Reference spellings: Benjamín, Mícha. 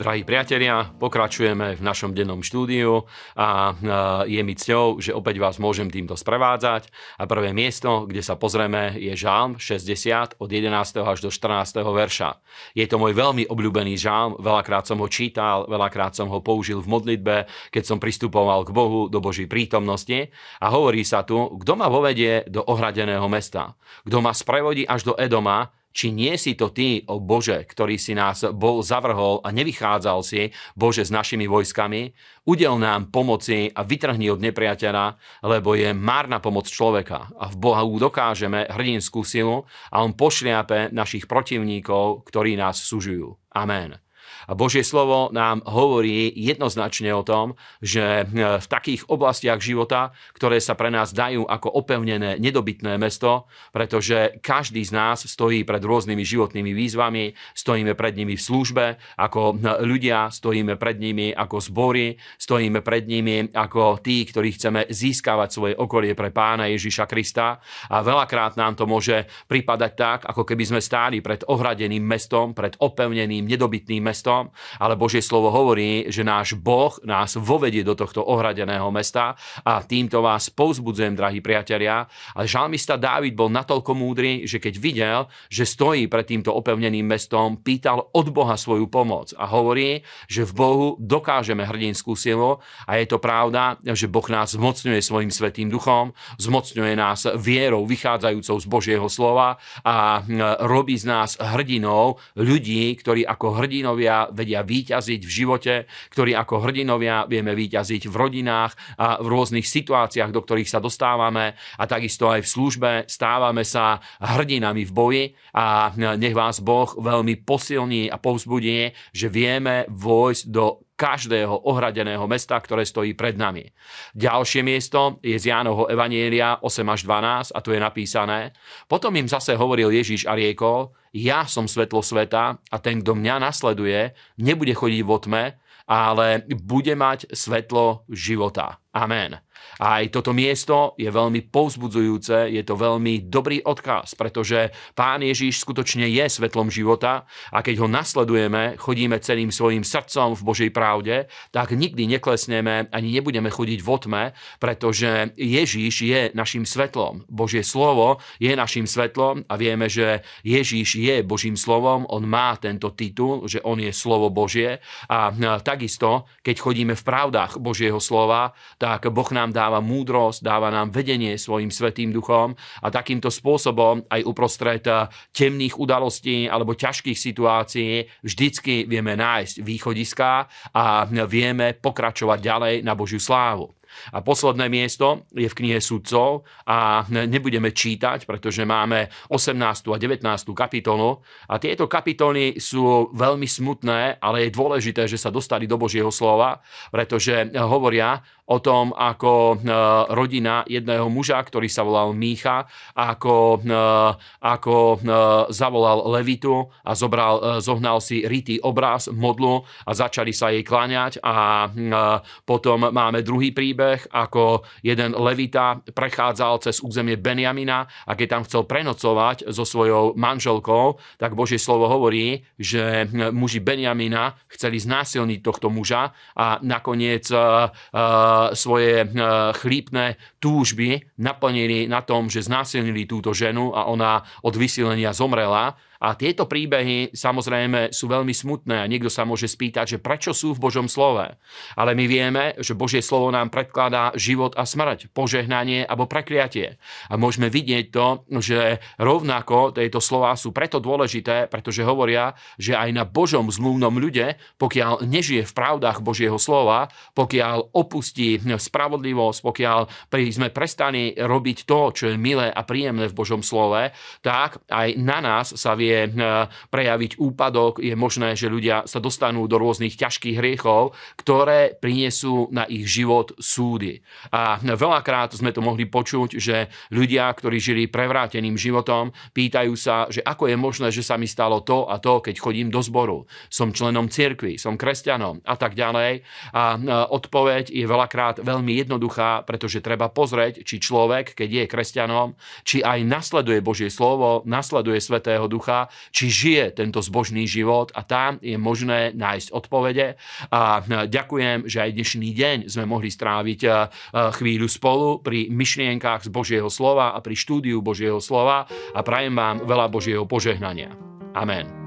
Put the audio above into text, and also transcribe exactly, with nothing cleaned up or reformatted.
Drahí priatelia, pokračujeme v našom dennom štúdiu a je mi cťou, že opäť vás môžem týmto sprevádzať. A prvé miesto, kde sa pozrieme, je Žalm šesťdesiat od jedenásteho až do štrnásteho verša. Je to môj veľmi obľúbený žalm, veľakrát som ho čítal, veľakrát som ho použil v modlitbe, keď som pristupoval k Bohu do Božej prítomnosti. A hovorí sa tu, kto ma vovedie do ohradeného mesta, kto ma sprevodí až do Edoma, či nie si to ty, o Bože, ktorý si nás bol zavrhol a nevychádzal si, Bože, s našimi vojskami, udel nám pomoci a vytrhni od nepriateľa, lebo je márna pomoc človeka a v Bohu dokážeme hrdinskú silu a on pošliape našich protivníkov, ktorí nás sužujú. Amen. A Božie slovo nám hovorí jednoznačne o tom, že v takých oblastiach života, ktoré sa pre nás dajú ako opevnené, nedobytné mesto, pretože každý z nás stojí pred rôznymi životnými výzvami, stojíme pred nimi v službe ako ľudia, stojíme pred nimi ako zbory, stojíme pred nimi ako tí, ktorí chceme získavať svoje okolie pre Pána Ježiša Krista. A veľakrát nám to môže pripadať tak, ako keby sme stáli pred ohradeným mestom, pred opevneným, nedobytným mestom, ale Božie slovo hovorí, že náš Boh nás vovedie do tohto ohradeného mesta a týmto vás povzbudzujem, drahí priatelia. Ale žalmista Dávid bol natoľko múdry, že keď videl, že stojí pred týmto opevneným mestom, pýtal od Boha svoju pomoc a hovorí, že v Bohu dokážeme hrdinskú silu a je to pravda, že Boh nás zmocňuje svojim svätým duchom, zmocňuje nás vierou vychádzajúcou z Božieho slova a robí z nás hrdinov, ľudí, ktorí ako hrdinovia vedia víťaziť v živote, ktorí ako hrdinovia vieme víťaziť v rodinách a v rôznych situáciách, do ktorých sa dostávame a takisto aj v službe stávame sa hrdinami v boji a nech vás Boh veľmi posilní a povzbudí, že vieme vojsť do každého ohradeného mesta, ktoré stojí pred nami. Ďalšie miesto je z Jánovho evanielia osem až dvanásť a tu je napísané. Potom im zase hovoril Ježíš a riekol, ja som svetlo sveta a ten, kto mňa nasleduje, nebude chodiť vo tme, ale bude mať svetlo života. Amen. A aj toto miesto je veľmi povzbudzujúce, je to veľmi dobrý odkaz, pretože Pán Ježiš skutočne je svetlom života a keď ho nasledujeme, chodíme celým svojim srdcom v Božej pravde, tak nikdy neklesneme ani nebudeme chodiť vo tme, pretože Ježiš je našim svetlom. Božie slovo je našim svetlom a vieme, že Ježiš je Božím slovom, on má tento titul, že on je slovo Božie a takisto, keď chodíme v pravdách Božieho slova, tak Boh nám dáva múdrosť, dáva nám vedenie svojim svätým duchom a takýmto spôsobom aj uprostred temných udalostí alebo ťažkých situácií vždycky vieme nájsť východiská a vieme pokračovať ďalej na Božiu slávu. A posledné miesto je v knihe Sudcov a nebudeme čítať, pretože máme osemnástu a devätnástu kapitolu a tieto kapitoly sú veľmi smutné, ale je dôležité, že sa dostali do Božieho slova, pretože hovoria o tom, ako rodina jedného muža, ktorý sa volal Mícha, ako, ako zavolal Levitu a zobral, zohnal si rytý obraz, modlu a začali sa jej kláňať a potom máme druhý príbeh, ako jeden levita prechádzal cez územie Benjamina a keď tam chcel prenocovať so svojou manželkou, tak Božie slovo hovorí, že muži Benjamina chceli znásilniť tohto muža a nakoniec uh, svoje uh, chlípne túžby naplnili na tom, že znásilnili túto ženu a ona od vysilenia zomrela. A tieto príbehy samozrejme sú veľmi smutné a niekto sa môže spýtať, že prečo sú v Božom slove. Ale my vieme, že Božie slovo nám predkladá život a smrť, požehnanie alebo prekliatie. A môžeme vidieť to, že rovnako tieto slová sú preto dôležité, pretože hovoria, že aj na Božom zmluvnom ľude, pokiaľ nežije v pravdách Božieho slova, pokiaľ opustí spravodlivosť, pokiaľ sme prestali robiť to, čo je milé a príjemné v Božom slove, tak aj na nás sa vie je prejaviť úpadok, je možné, že ľudia sa dostanú do rôznych ťažkých hriechov, ktoré prinesú na ich život súdy. A veľakrát sme to mohli počuť, že ľudia, ktorí žili prevráteným životom, pýtajú sa, že ako je možné, že sa mi stalo to a to, keď chodím do zboru. Som členom cirkvi, som kresťanom a tak ďalej. A odpoveď je veľakrát veľmi jednoduchá, pretože treba pozrieť, či človek, keď je kresťanom, či aj nasleduje Božie slovo, nasleduje Svätého Ducha, modlitba, či žije tento zbožný život, a tam je možné nájsť odpovede. A ďakujem, že aj dnešný deň sme mohli stráviť chvíľu spolu pri myšlienkách z Božieho slova a pri štúdiu Božieho slova, a prajem vám veľa Božieho požehnania. Amen.